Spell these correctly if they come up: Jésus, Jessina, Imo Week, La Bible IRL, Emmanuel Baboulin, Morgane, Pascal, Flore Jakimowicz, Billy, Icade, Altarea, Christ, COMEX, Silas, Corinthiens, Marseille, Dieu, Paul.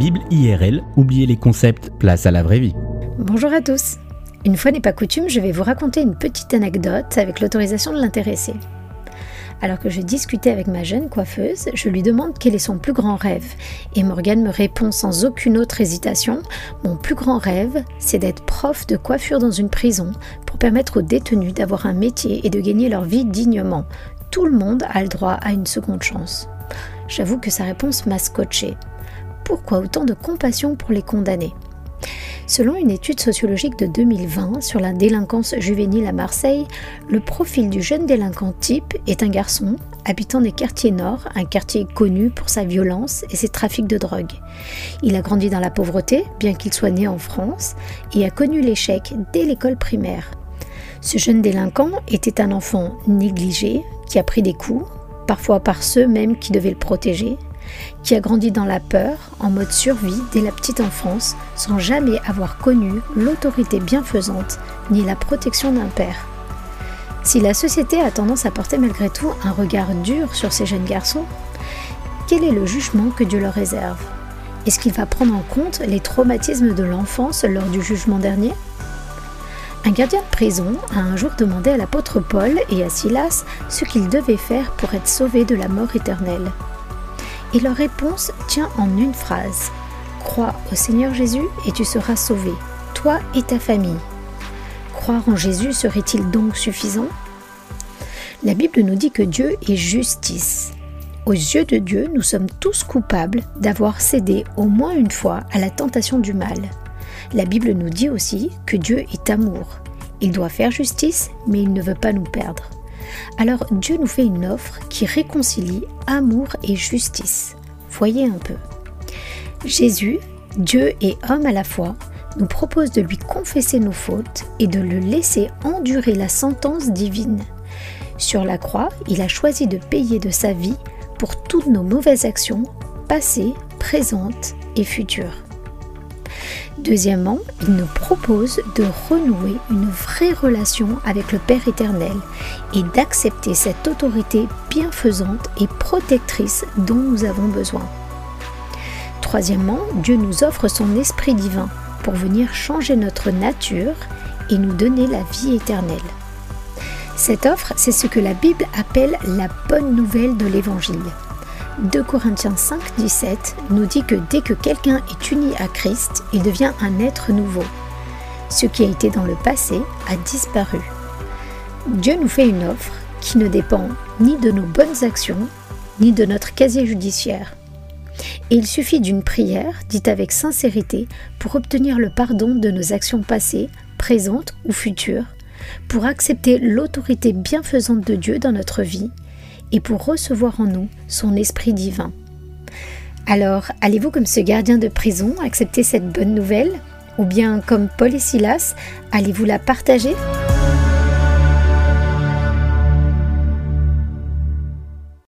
Bible IRL, oubliez les concepts, place à la vraie vie. Bonjour à tous. Une fois n'est pas coutume, je vais vous raconter une petite anecdote avec l'autorisation de l'intéressé. Alors que je discutais avec ma jeune coiffeuse, je lui demande quel est son plus grand rêve. Et Morgane me répond sans aucune autre hésitation, « Mon plus grand rêve, c'est d'être prof de coiffure dans une prison pour permettre aux détenus d'avoir un métier et de gagner leur vie dignement. Tout le monde a le droit à une seconde chance. » J'avoue que sa réponse m'a scotché. Pourquoi autant de compassion pour les condamnés ? Selon une étude sociologique de 2020 sur la délinquance juvénile à Marseille, le profil du jeune délinquant type est un garçon habitant des quartiers nord, un quartier connu pour sa violence et ses trafics de drogue. Il a grandi dans la pauvreté, bien qu'il soit né en France, et a connu l'échec dès l'école primaire. Ce jeune délinquant était un enfant négligé, qui a pris des coups, parfois par ceux même qui devaient le protéger, qui a grandi dans la peur, en mode survie dès la petite enfance, sans jamais avoir connu l'autorité bienfaisante ni la protection d'un père. Si la société a tendance à porter malgré tout un regard dur sur ces jeunes garçons, quel est le jugement que Dieu leur réserve ? Est-ce qu'il va prendre en compte les traumatismes de l'enfance lors du jugement dernier ? Un gardien de prison a un jour demandé à l'apôtre Paul et à Silas ce qu'ils devaient faire pour être sauvés de la mort éternelle. Et leur réponse tient en une phrase. « Crois au Seigneur Jésus et tu seras sauvé, toi et ta famille. » Croire en Jésus serait-il donc suffisant ? La Bible nous dit que Dieu est justice. Aux yeux de Dieu, nous sommes tous coupables d'avoir cédé au moins une fois à la tentation du mal. La Bible nous dit aussi que Dieu est amour. Il doit faire justice, mais il ne veut pas nous perdre. Alors Dieu nous fait une offre qui réconcilie amour et justice. Voyez un peu. Jésus, Dieu et homme à la fois, nous propose de lui confesser nos fautes et de le laisser endurer la sentence divine. Sur la croix, il a choisi de payer de sa vie pour toutes nos mauvaises actions, passées, présentes et futures. Deuxièmement, il nous propose de renouer une vraie relation avec le Père éternel et d'accepter cette autorité bienfaisante et protectrice dont nous avons besoin. Troisièmement, Dieu nous offre son esprit divin pour venir changer notre nature et nous donner la vie éternelle. Cette offre, c'est ce que la Bible appelle la bonne nouvelle de l'Évangile. 2 Corinthiens 5,17 nous dit que dès que quelqu'un est uni à Christ, il devient un être nouveau. Ce qui a été dans le passé a disparu. Dieu nous fait une offre qui ne dépend ni de nos bonnes actions, ni de notre casier judiciaire. Et il suffit d'une prière, dite avec sincérité, pour obtenir le pardon de nos actions passées, présentes ou futures, pour accepter l'autorité bienfaisante de Dieu dans notre vie, et pour recevoir en nous son esprit divin. Alors, allez-vous comme ce gardien de prison accepter cette bonne nouvelle ? Ou bien, comme Paul et Silas, allez-vous la partager ?